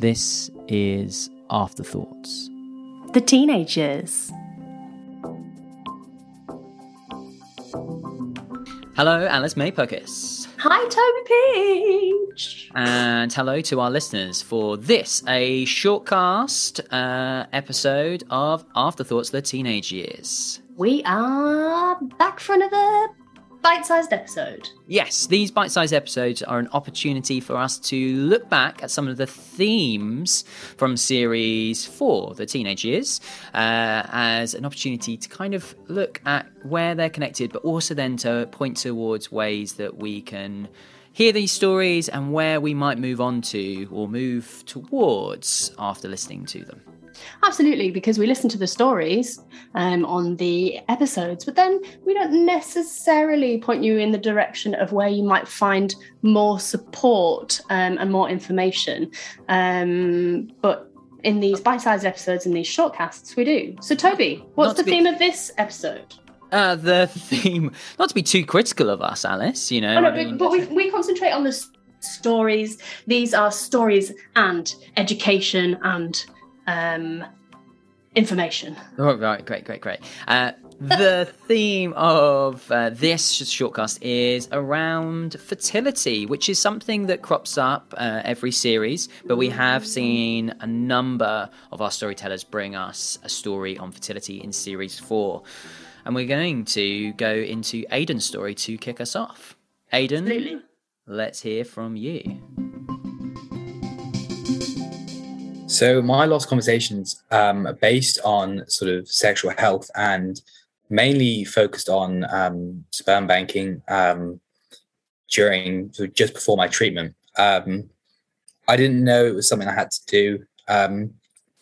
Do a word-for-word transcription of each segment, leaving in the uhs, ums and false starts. This is Afterthoughts. The teenage years. Hello, Alice May Pukis. Hi, Toby Peach. And hello to our listeners for this, a shortcast uh, episode of Afterthoughts, the Teenage Years. We are back for another bite-sized episode. Yes, these bite-sized episodes are an opportunity for us to look back at some of the themes from series four, the Teenage Years, uh, as an opportunity to kind of look at where they're connected, but also then to point towards ways that we can hear these stories and where we might move on to or move towards after listening to them. Absolutely, because we listen to the stories um, on the episodes, but then we don't necessarily point you in the direction of where you might find more support um, and more information. Um, but in these bite-sized episodes and these shortcasts, we do. So, Toby, what's the theme of this episode? Uh, the theme, not to be too critical of us, Alice, you know. Oh, no, I mean, but we, we concentrate on the s- stories. These are stories and education and um information. All right, great, great, great. Uh, the theme of uh, this shortcast is around fertility, which is something that crops up uh, every series, but we have seen a number of our storytellers bring us a story on fertility in series four. And we're going to go into Aidan's story to kick us off. Aidan, Absolutely. Let's hear from you. So my last conversations um, are based on sort of sexual health and mainly focused on um, sperm banking um, during so just before my treatment. Um, I didn't know it was something I had to do um,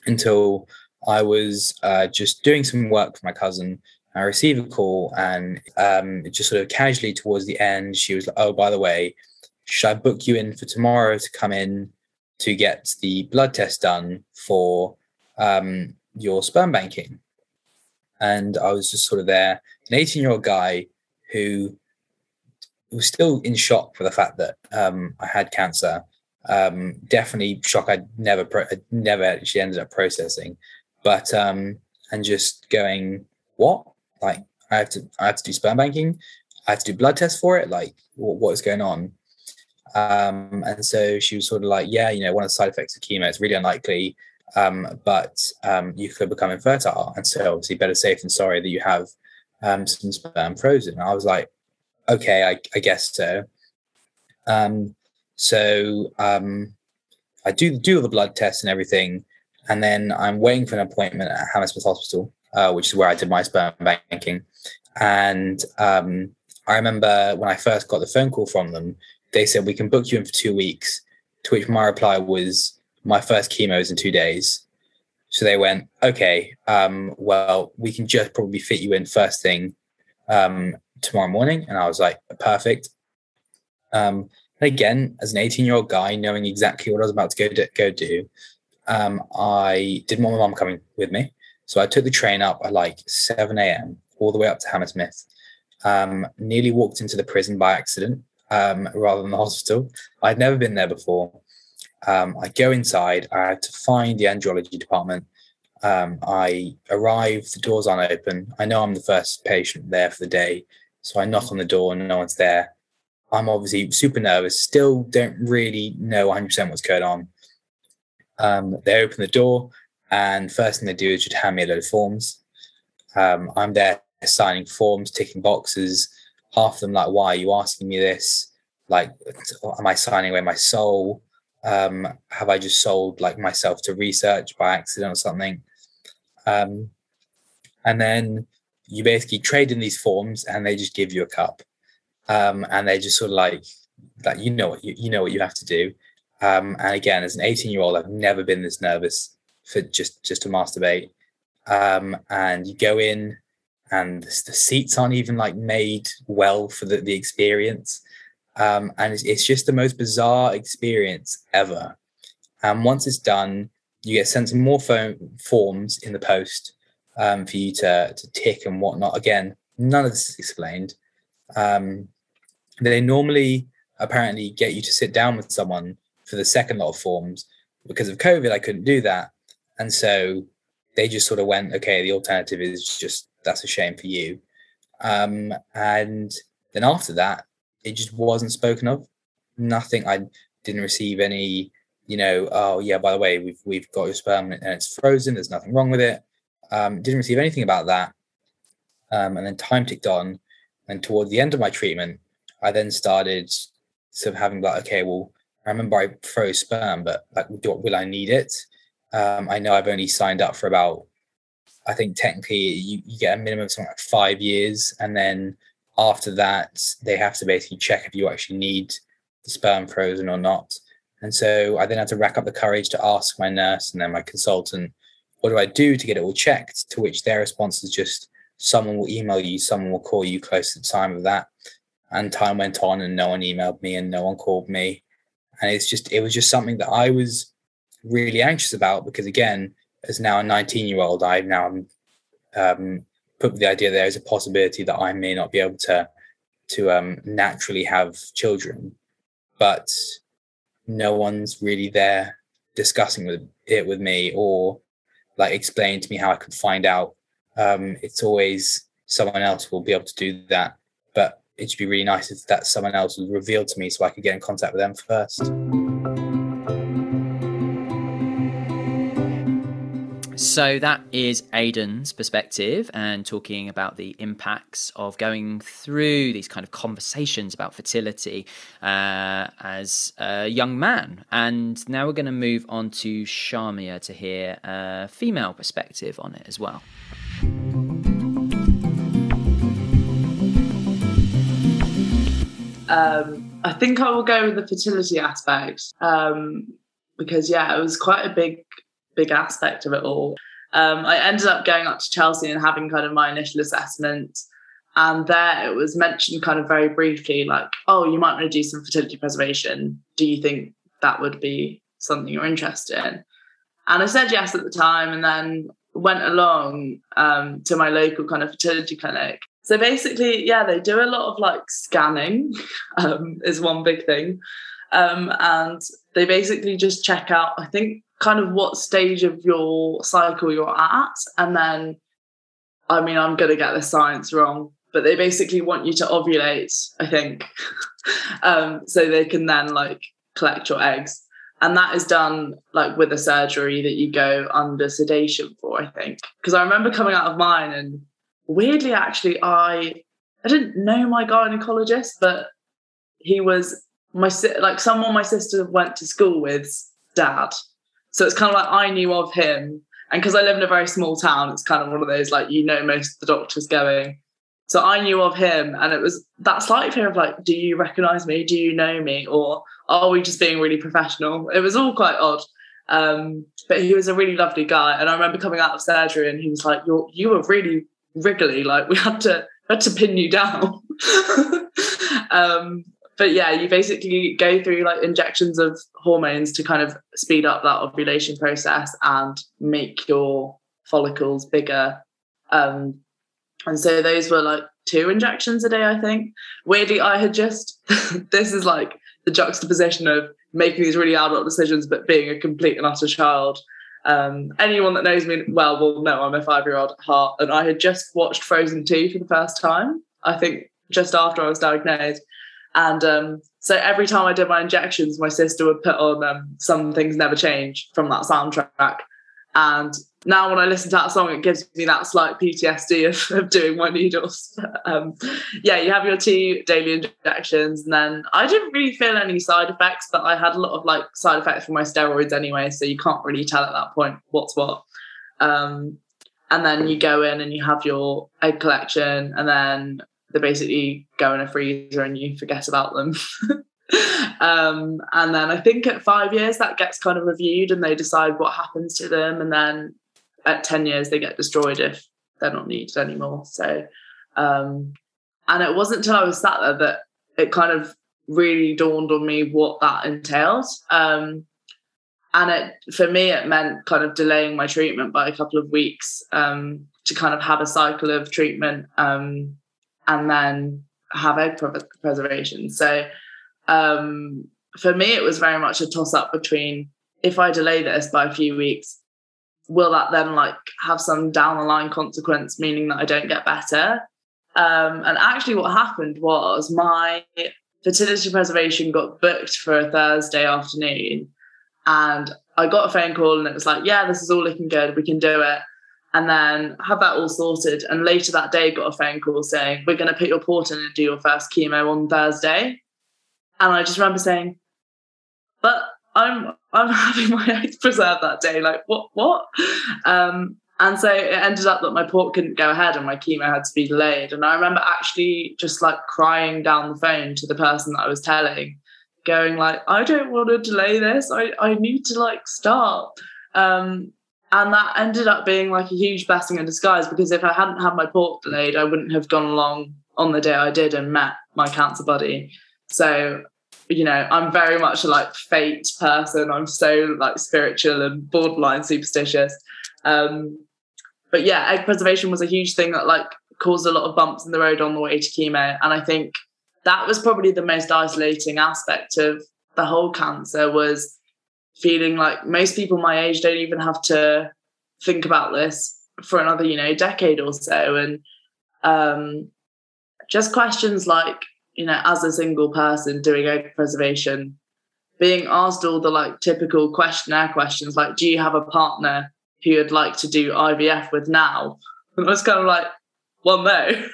until I was uh, just doing some work for my cousin. I received a call and um, just sort of casually towards the end, she was like, "Oh, by the way, should I book you in for tomorrow to come in to get the blood test done for um, your sperm banking?" And I was just sort of there, an eighteen-year-old guy who was still in shock for the fact that um, I had cancer. Um, definitely shock I'd never, pro- I'd never actually ended up processing, but um, and just going, "What? Like, I have to, I have to do sperm banking. I have to do blood tests for it. Like, what, what is going on?" Um, and so she was sort of like, "Yeah, you know, one of the side effects of chemo, it's really unlikely, um, but um, you could become infertile. And so obviously better safe than sorry that you have um, some sperm frozen." And I was like, "Okay, I, I guess so." Um, so um, I do, do all the blood tests and everything. And then I'm waiting for an appointment at Hammersmith Hospital, uh, which is where I did my sperm banking. And um, I remember when I first got the phone call from them, they said, "We can book you in for two weeks, to which my reply was, "My first chemo is in two days. So they went, "Okay, um, well, we can just probably fit you in first thing um, tomorrow morning." And I was like, "Perfect." Um, and again, as an eighteen-year-old guy, knowing exactly what I was about to go do, go do um, I didn't want my mum coming with me. So I took the train up at like seven a.m. all the way up to Hammersmith, um, nearly walked into the prison by accident. Um, rather than the hospital. I'd never been there before. Um, I go inside. I had to find the andrology department. Um, I arrive. The doors aren't open. I know I'm the first patient there for the day. So I knock on the door and no one's there. I'm obviously super nervous. Still don't really know one hundred percent what's going on. Um, they open the door and first thing they do is just hand me a load of forms. Um, I'm there signing forms, ticking boxes. Half of them like, "Why are you asking me this? Like, am I signing away my soul? Um, have I just sold like myself to research by accident or something?" Um, and then you basically trade in these forms, and they just give you a cup, um, and they just sort of like, like you know what you, you know what you have to do. Um, and again, as an eighteen-year-old, I've never been this nervous for just just to masturbate. Um, and you go in. And the seats aren't even like made well for the, the experience. Um, and it's, it's just the most bizarre experience ever. And once it's done, you get sent some more phone forms in the post um, for you to, to tick and whatnot. Again, none of this is explained. Um, they normally apparently get you to sit down with someone for the second lot of forms, because of COVID, I couldn't do that. And so they just sort of went, okay, the alternative is just, that's a shame for you. Um, and then after that, it just wasn't spoken of. Nothing. I didn't receive any, you know, oh yeah, by the way, we've we've got your sperm and it's frozen. There's nothing wrong with it. Um, didn't receive anything about that. Um, and then time ticked on. And towards the end of my treatment, I then started sort of having like, okay, well, I remember I froze sperm, but like, do, will I need it? Um, I know I've only signed up for about, I think technically you, you get a minimum of something like five years. And then after that, they have to basically check if you actually need the sperm frozen or not. And so I then had to rack up the courage to ask my nurse and then my consultant, what do I do to get it all checked? To which their response is just, someone will email you, someone will call you close to the time of that. And time went on and no one emailed me and no one called me. And it's just, it was just something that I was really anxious about because, again, as now a nineteen-year-old, I've now um, put the idea there is a possibility that I may not be able to to um, naturally have children. But no one's really there discussing with, it with me or like explaining to me how I could find out. Um, it's always someone else will be able to do that. But it should be really nice if that someone else was revealed to me so I could get in contact with them first. So that is Aidan's perspective and talking about the impacts of going through these kind of conversations about fertility uh, as a young man. And now we're going to move on to Sharmia to hear a female perspective on it as well. Um, I think I will go with the fertility aspect um, because, yeah, it was quite a big, big aspect of it all. Um, I ended up going up to Chelsea and having kind of my initial assessment. And there it was mentioned kind of very briefly, like, oh, you might want to do some fertility preservation. Do you think that would be something you're interested in? And I said yes at the time and then went along um, to my local kind of fertility clinic. So basically, yeah, they do a lot of like scanning um, is one big thing. Um, and they basically just check out, I think, kind of what stage of your cycle you're at. And then, I mean, I'm going to get the science wrong, but they basically want you to ovulate, I think. um, so they can then like collect your eggs. And that is done like with a surgery that you go under sedation for, I think. Because I remember coming out of mine and weirdly, actually, I I didn't know my gynecologist, but he was my like someone my sister went to school with's dad. So it's kind of like I knew of him. And because I live in a very small town, it's kind of one of those, like, you know, most of the doctors going. So I knew of him. And it was that slight fear of like, do you recognise me? Do you know me? Or are we just being really professional? It was all quite odd. Um, but he was a really lovely guy. And I remember coming out of surgery and he was like, You're, you were really wriggly, like we had to had to pin you down. um but yeah, you basically go through like injections of hormones to kind of speed up that ovulation process and make your follicles bigger, um and so those were like two injections a day, I think. Weirdly, I had just this is like the juxtaposition of making these really adult decisions but being a complete and utter child. Um, anyone that knows me well will know I'm a five-year-old at heart, and I had just watched Frozen two for the first time, I think just after I was diagnosed. And um, so every time I did my injections, my sister would put on um, Some Things Never Change from that soundtrack. And now when I listen to that song, it gives me that slight P T S D of, of doing my needles. um, yeah, you have your two daily injections, and then I didn't really feel any side effects, but I had a lot of like side effects from my steroids anyway, so you can't really tell at that point what's what. Um, and then you go in and you have your egg collection, and then they basically go in a freezer and you forget about them. Um, and then I think at five years that gets kind of reviewed and they decide what happens to them, and then at ten years they get destroyed if they're not needed anymore. So um, and it wasn't until I was sat there that it kind of really dawned on me what that entailed, um, and it for me it meant kind of delaying my treatment by a couple of weeks um, to kind of have a cycle of treatment, um, and then have egg preservation. So Um, for me, it was very much a toss-up between if I delay this by a few weeks, will that then like have some down the line consequence, meaning that I don't get better? Um, and actually what happened was my fertility preservation got booked for a Thursday afternoon, and I got a phone call and it was like, yeah, this is all looking good, we can do it. And then had that all sorted. And later that day got a phone call saying, we're going to put your port in and do your first chemo on Thursday. And I just remember saying, but I'm I'm having my eggs preserved that day. Like, what, what? Um, and so it ended up that my port couldn't go ahead and my chemo had to be delayed. And I remember actually just like crying down the phone to the person that I was telling, going like, I don't want to delay this. I, I need to like start. Um, and that ended up being like a huge blessing in disguise, because if I hadn't had my port delayed, I wouldn't have gone along on the day I did and met my cancer buddy. So, you know, I'm very much a like fate person. I'm so like spiritual and borderline superstitious. Um, but yeah, egg preservation was a huge thing that like caused a lot of bumps in the road on the way to chemo. And I think that was probably the most isolating aspect of the whole cancer, was feeling like most people my age don't even have to think about this for another, you know, decade or so. And um, just questions like, you know, as a single person doing egg preservation, being asked all the like typical questionnaire questions, like, do you have a partner who you'd like to do I V F with now? And I was kind of like, well, no.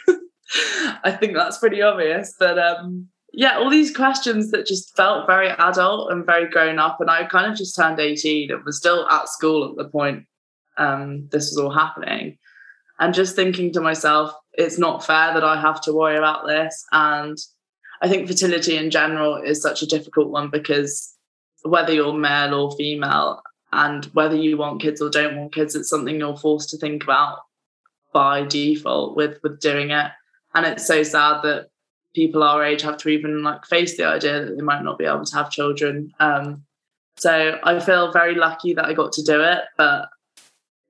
I think that's pretty obvious. But um, yeah, all these questions that just felt very adult and very grown up. And I kind of just turned eighteen and was still at school at the point um, this was all happening. And just thinking to myself, it's not fair that I have to worry about this. And I think fertility in general is such a difficult one, because whether you're male or female and whether you want kids or don't want kids, it's something you're forced to think about by default with, with doing it. And it's so sad that people our age have to even like face the idea that they might not be able to have children. Um, so I feel very lucky that I got to do it, but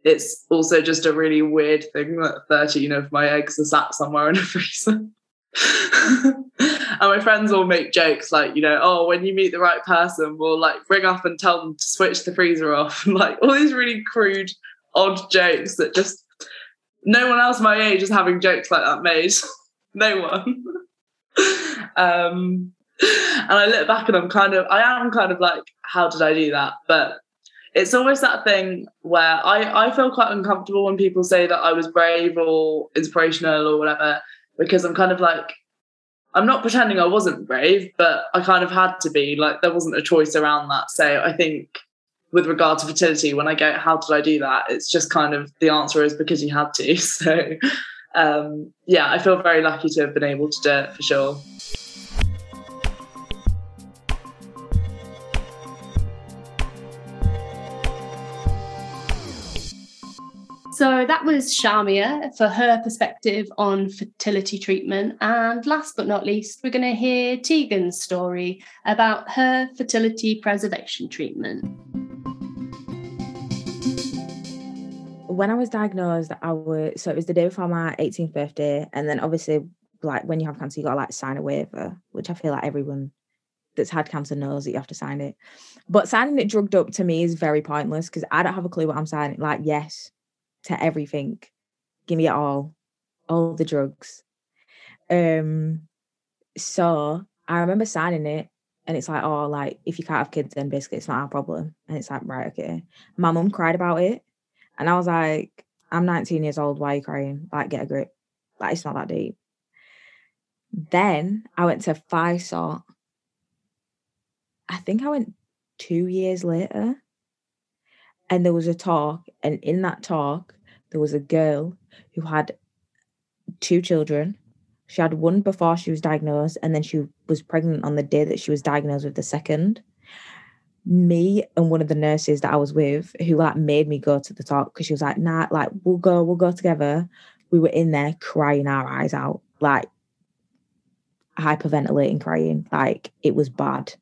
it's also just a really weird thing that thirteen of my eggs are sat somewhere in a freezer. And my friends all make jokes like, you know, oh, when you meet the right person, we'll like ring up and tell them to switch the freezer off. And like all these really crude, odd jokes that just no one else my age is having jokes like that made. No one. um, and I look back and I'm kind of, I am kind of like, how did I do that? But it's always that thing where I, I feel quite uncomfortable when people say that I was brave or inspirational or whatever, because I'm kind of like, I'm not pretending I wasn't brave, but I kind of had to be. Like, there wasn't a choice around that. So I think with regard to fertility, when I go, how did I do that? It's just kind of, the answer is because you had to. So um, yeah, I feel very lucky to have been able to do it, for sure. So that was Sharmia for her perspective on fertility treatment. And last but not least, we're going to hear Tegan's story about her fertility preservation treatment. When I was diagnosed, I was, so it was the day before my eighteenth birthday. And then obviously, like, when you have cancer, you got to like sign a waiver, which I feel like everyone that's had cancer knows that you have to sign it. But signing it drugged up to me is very pointless, because I don't have a clue what I'm signing. Like, yes to everything, give me it all, all the drugs. Um, so I remember signing it, and it's like, oh, like, if you can't have kids, then basically it's not our problem. And it's like, right, okay. My mum cried about it, and I was like, I'm nineteen years old, why are you crying? Like, get a grip. Like, it's not that deep. Then I went to FISO. I think I went two years later. And there was a talk, and in that talk, there was a girl who had two children. She had one before she was diagnosed, and then she was pregnant on the day that she was diagnosed with the second. Me and one of the nurses that I was with, who like made me go to the talk, because she was like, nah, like, we'll go, we'll go together. We were in there crying our eyes out, like hyperventilating, crying. Like, it was bad.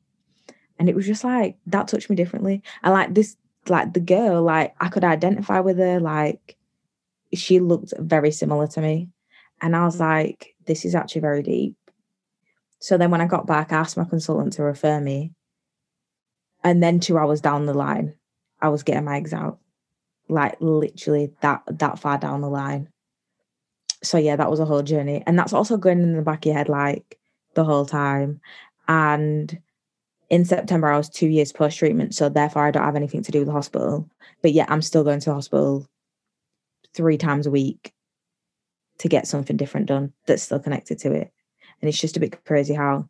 And it was just like, that touched me differently. And like this, like the girl, like I could identify with her, like she looked very similar to me, and I was like, this is actually very deep. So then when I got back, I asked my consultant to refer me And then two hours down the line, I was getting my eggs out, like literally that that far down the line. So yeah, that was a whole journey. And that's also going in the back of your head, like, the whole time. And in September, I was two years post-treatment. So therefore, I don't have anything to do with the hospital. But yeah, I'm still going to the hospital three times a week to get something different done that's still connected to it. And it's just a bit crazy how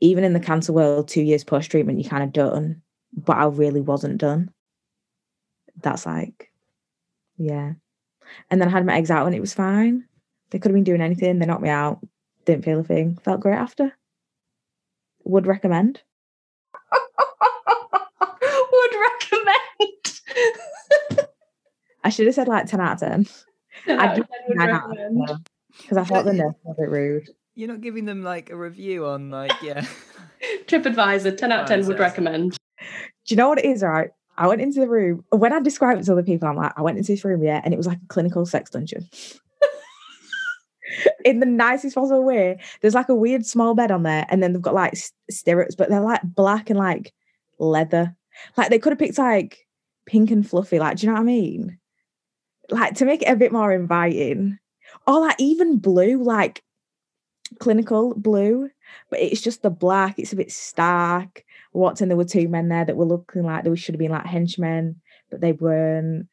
even in the cancer world, two years post-treatment, you're kind of done. But I really wasn't done. That's like, yeah. And then I had my eggs out and it was fine. They could have been doing anything. They knocked me out. Didn't feel a thing. Felt great after. Would recommend. Would recommend. I should have said like ten out of ten. No, I'd give it nine out of ten. Because I thought the nurse was a bit rude. You're not giving them like a review on like, yeah. TripAdvisor, ten out of ten would recommend. Do you know what it is, right? I went into the room. When I describe it to other people, I'm like, I went into this room, yeah, and it was like a clinical sex dungeon. In the nicest possible way. There's like a weird small bed on there, and then they've got like stirrups, but they're like black and like leather. Like they could have picked like pink and fluffy, like, do you know what I mean? Like to make it a bit more inviting. Or like even blue, like clinical blue, but it's just the black, it's a bit stark. Walked in, there were two men there that were looking like they should have been like henchmen, but they weren't.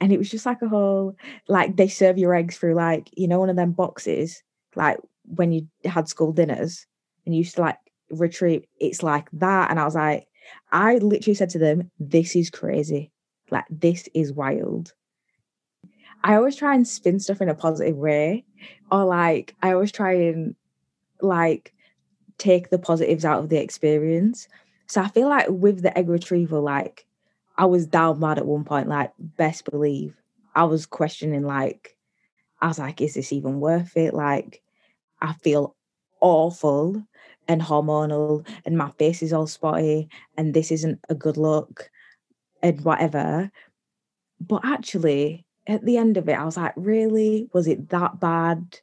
And it was just like a whole, like they serve your eggs through like, you know, one of them boxes, like when you had school dinners and you used to like retrieve, it's like that. And I was like, I literally said to them, this is crazy. Like, this is wild. I always try and spin stuff in a positive way, or like, I always try and like take the positives out of the experience. So I feel like with the egg retrieval, like, I was down mad at one point, like, best believe. I was questioning, like, I was like, is this even worth it? Like, I feel awful and hormonal and my face is all spotty and this isn't a good look and whatever. But actually, at the end of it, I was like, really? Was it that bad?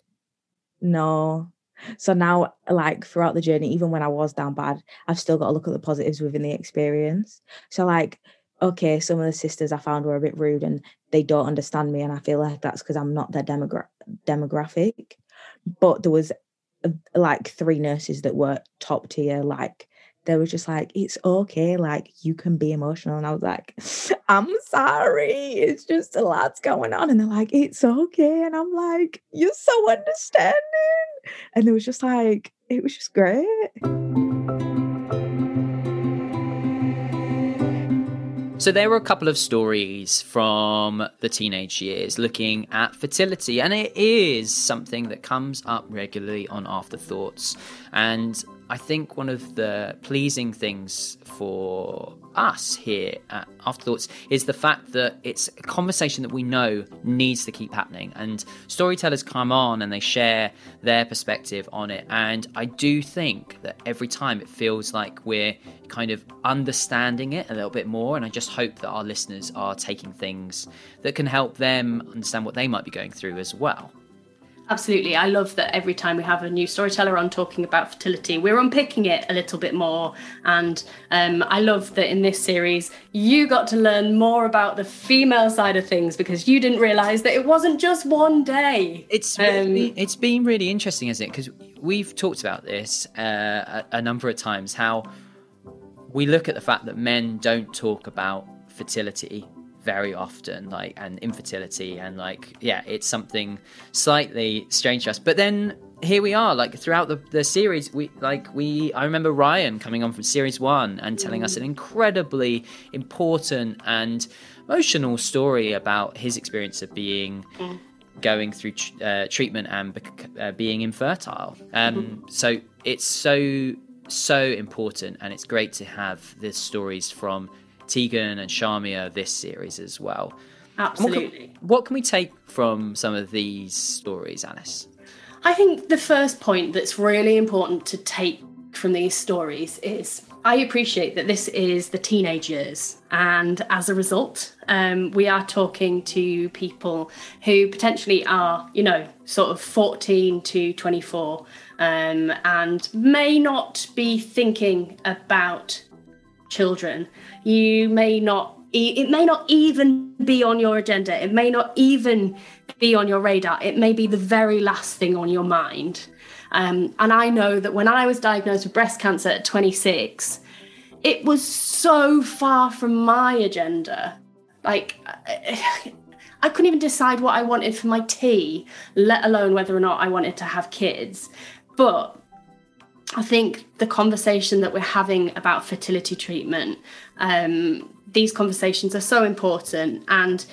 No. So now, like, throughout the journey, even when I was down bad, I've still got to look at the positives within the experience. So, like, okay, some of the sisters I found were a bit rude and they don't understand me, and I feel like that's because I'm not their demogra- demographic. But there was, like, three nurses that were top tier. Like, they were just like, it's okay, like, you can be emotional. And I was like, I'm sorry, it's just a lot's going on. And they're like, it's okay. And I'm like, you're so understanding. And it was just like, it was just great. So there were a couple of stories from the teenage years looking at fertility, and it is something that comes up regularly on Afterthoughts. And I think one of the pleasing things for us here at Afterthoughts is the fact that it's a conversation that we know needs to keep happening, and storytellers come on and they share their perspective on it. And I do think that every time it feels like we're kind of understanding it a little bit more, and I just hope that our listeners are taking things that can help them understand what they might be going through as well. Absolutely. I love that every time we have a new storyteller on talking about fertility, we're unpicking it a little bit more. And um, I love that in this series, you got to learn more about the female side of things, because you didn't realise that it wasn't just one day. It's really, um, it's been really interesting, isn't it? Because we've talked about this uh, a, a number of times, how we look at the fact that men don't talk about fertility very often, like, and infertility, and like, yeah, it's something slightly strange to us. But then here we are, like, throughout the, the series, we like we I remember Ryan coming on from series one and telling us an incredibly important and emotional story about his experience of being mm. going through uh, treatment and uh, being infertile. um mm-hmm. So it's so so important, and it's great to have these stories from Tegan and Sharmia this series as well. Absolutely. What can, what can we take from some of these stories, Alice? I think the first point that's really important to take from these stories is I appreciate that this is the teenage years, and as a result, um, we are talking to people who potentially are, you know, sort of fourteen to twenty-four, um, and may not be thinking about children. You may not, it may not even be on your agenda. It may not even be on your radar. It may be the very last thing on your mind. Um, and I know that when I was diagnosed with breast cancer at twenty-six, it was so far from my agenda. Like, I couldn't even decide what I wanted for my tea, let alone whether or not I wanted to have kids. But I think the conversation that we're having about fertility treatment, um, these conversations are so important. And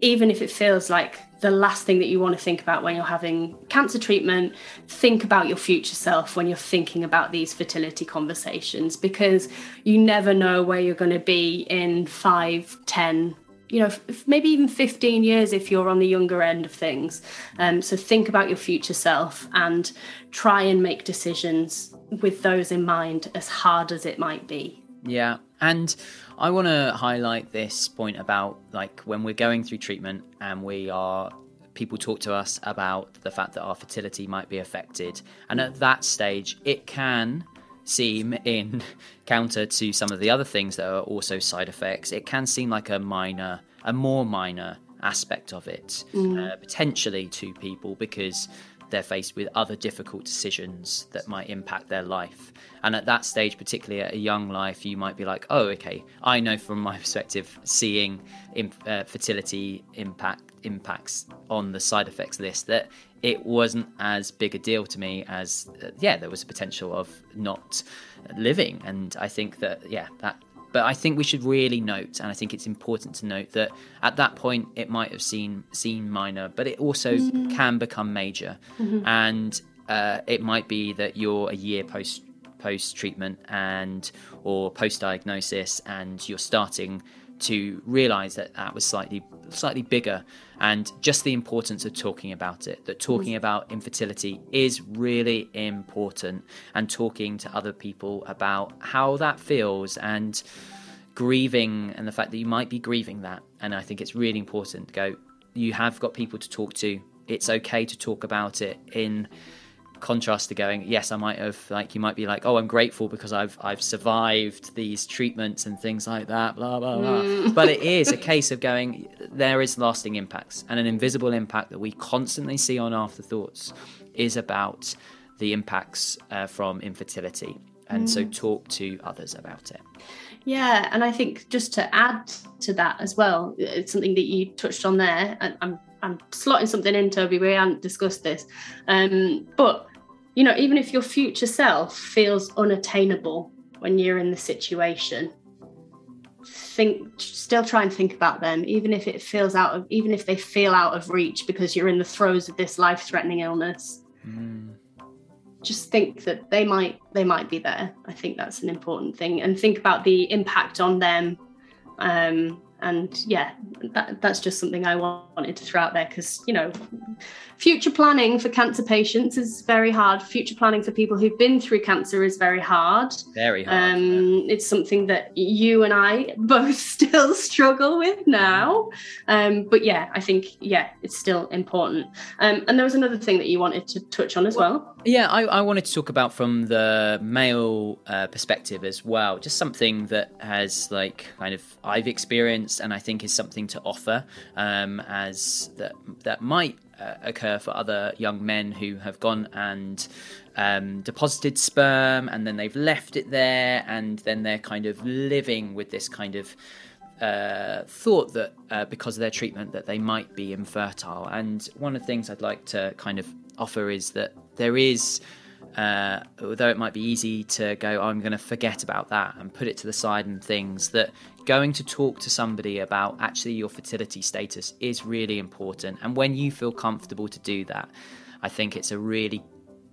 even if it feels like the last thing that you want to think about when you're having cancer treatment, think about your future self when you're thinking about these fertility conversations, because you never know where you're going to be in five, ten, you know, maybe even fifteen years if you're on the younger end of things. Um, so think about your future self and try and make decisions with those in mind, as hard as it might be. Yeah. And I want to highlight this point about, like, when we're going through treatment and we are, people talk to us about the fact that our fertility might be affected. And at that stage, it can seem, in counter to some of the other things that are also side effects, it can seem like a minor, a more minor aspect of it, mm. uh, potentially to people, because they're faced with other difficult decisions that might impact their life. And at that stage, particularly at a young life, you might be like, oh, okay, I know from my perspective, seeing inf- uh, fertility impact impacts on the side effects list, that it wasn't as big a deal to me as, uh, yeah, there was a potential of not living. And I think that, yeah, that, but I think we should really note, and I think it's important to note, that at that point it might have seen, seen minor, but it also mm-hmm. can become major. Mm-hmm. And uh, it might be that you're a year post post treatment and or post diagnosis, and you're starting to realise that that was slightly slightly bigger. And just the importance of talking about it, that talking about infertility is really important, and talking to other people about how that feels and grieving, and the fact that you might be grieving that. And I think it's really important to go, you have got people to talk to. It's okay to talk about it, in contrast to going, yes, I might have, like, you might be like, oh, I'm grateful because I've I've survived these treatments and things like that, blah blah blah. Mm. But it is a case of going, there is lasting impacts, and an invisible impact that we constantly see on Afterthoughts is about the impacts uh, from infertility. And mm. so talk to others about it. Yeah, and I think just to add to that as well, it's something that you touched on there, and I'm I'm slotting something in, Toby, we haven't discussed this. Um, but, you know, even if your future self feels unattainable when you're in the situation, think, still try and think about them, even if it feels out of, even if they feel out of reach because you're in the throes of this life-threatening illness. Mm. Just think that they might, they might be there. I think that's an important thing. And think about the impact on them. Um, And yeah, that, that's just something I wanted to throw out there, because, you know, future planning for cancer patients is very hard. Future planning for people who've been through cancer is very hard. Very hard. Um, yeah. It's something that you and I both still struggle with now. Um, but yeah, I think, yeah, it's still important. Um, and there was another thing that you wanted to touch on as well. well. Yeah, I, I wanted to talk about from the male uh, perspective as well. Just something that has, like, kind of, I've experienced, and I think is something to offer, um, as that that might uh, occur for other young men who have gone and um, deposited sperm, and then they've left it there, and then they're kind of living with this kind of uh, thought that uh, because of their treatment that they might be infertile. And one of the things I'd like to kind of offer is that there is, uh, although it might be easy to go, oh, I'm going to forget about that and put it to the side and things, that going to talk to somebody about actually your fertility status is really important. And when you feel comfortable to do that, I think it's a really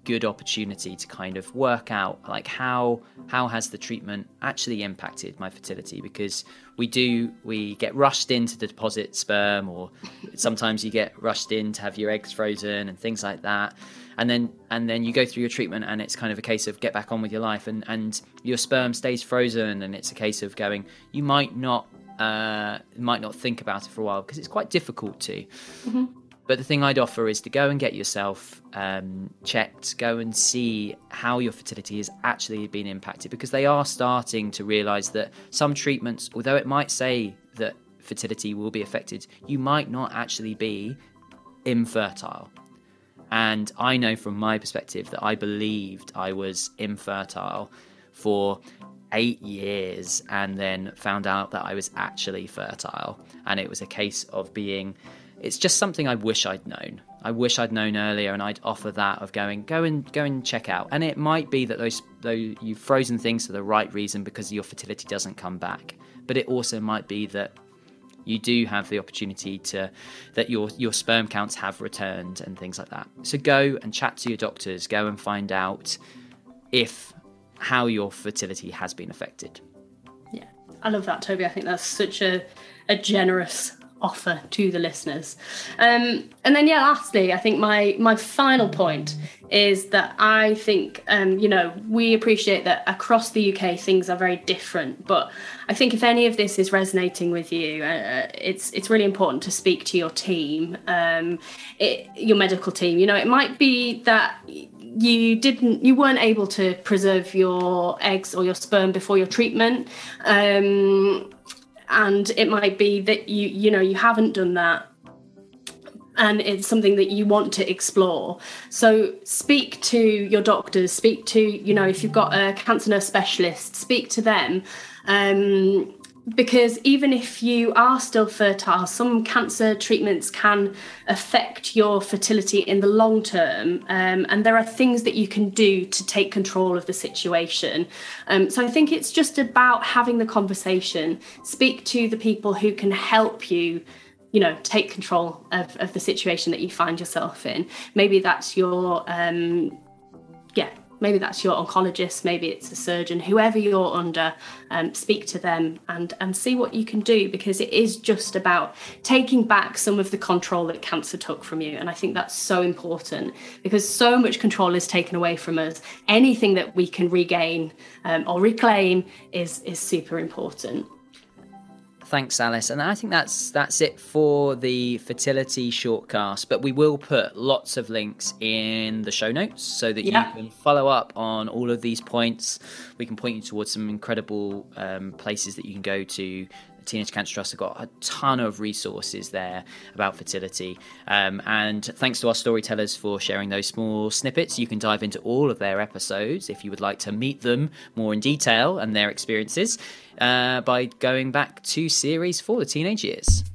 good opportunity to kind of work out, like, how how has the treatment actually impacted my fertility? Because we do we get rushed into the deposit sperm, or sometimes you get rushed in to have your eggs frozen and things like that, and then and then you go through your treatment and it's kind of a case of get back on with your life, and and your sperm stays frozen, and it's a case of going, you might not uh might not think about it for a while because it's quite difficult to. Mm-hmm. But the thing I'd offer is to go and get yourself um, checked, go and see how your fertility has actually been impacted, because they are starting to realise that some treatments, although it might say that fertility will be affected, you might not actually be infertile. And I know from my perspective that I believed I was infertile for eight years and then found out that I was actually fertile. And it was a case of being... It's just something I wish I'd known. I wish I'd known earlier, and I'd offer that of going, go and go and check out. And it might be that those, those you've frozen things for the right reason because your fertility doesn't come back. But it also might be that you do have the opportunity to, that your your sperm counts have returned and things like that. So go and chat to your doctors. Go and find out if how your fertility has been affected. Yeah, I love that, Toby. I think that's such a a generous offer to the listeners. Um, and then, yeah, lastly, I think my my final point is that I think, um, you know, we appreciate that across the U K things are very different, but I think if any of this is resonating with you, uh, it's it's really important to speak to your team, um, it, your medical team. You know, it might be that you didn't, you weren't able to preserve your eggs or your sperm before your treatment, um, and it might be that you, you know, you haven't done that, and it's something that you want to explore. So speak to your doctors, speak to, you know, if you've got a cancer nurse specialist, speak to them. Um, because even if you are still fertile, some cancer treatments can affect your fertility in the long term. Um, and there are things that you can do to take control of the situation. Um, so I think it's just about having the conversation. Speak to the people who can help you, you know, take control of, of the situation that you find yourself in. Maybe that's your, um, yeah, maybe that's your oncologist, maybe it's a surgeon, whoever you're under, um, speak to them and, and see what you can do, because it is just about taking back some of the control that cancer took from you. And I think that's so important, because so much control is taken away from us. Anything that we can regain um, or reclaim is is super important. Thanks, Alice. And I think that's that's it for the fertility shortcast, but we will put lots of links in the show notes so that yeah. you can follow up on all of these points. We can point you towards some incredible um, places that you can go to. Teenage Cancer Trust have got a ton of resources there about fertility, um, and thanks to our storytellers for sharing those small snippets. You can dive into all of their episodes if you would like to meet them more in detail and their experiences uh, by going back to series four, the teenage years.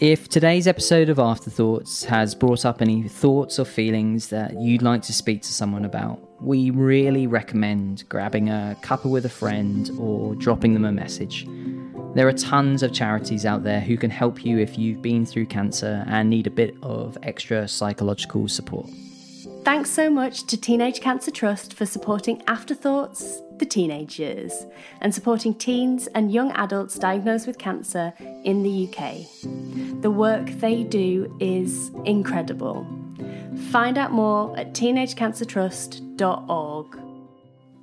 If today's episode of Afterthoughts has brought up any thoughts or feelings that you'd like to speak to someone about, we really recommend grabbing a cuppa with a friend or dropping them a message. There are tons of charities out there who can help you if you've been through cancer and need a bit of extra psychological support. Thanks so much to Teenage Cancer Trust for supporting Afterthoughts, the teenage years, and supporting teens and young adults diagnosed with cancer in the U K. The work they do is incredible. Find out more at teenage cancer trust dot org.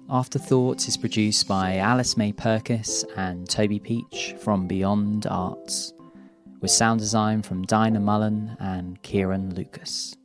Afterthoughts is produced by Alice May Pukis and Toby Peach from Beyond Arts, with sound design from Dinah Mullen and Kieran Lucas.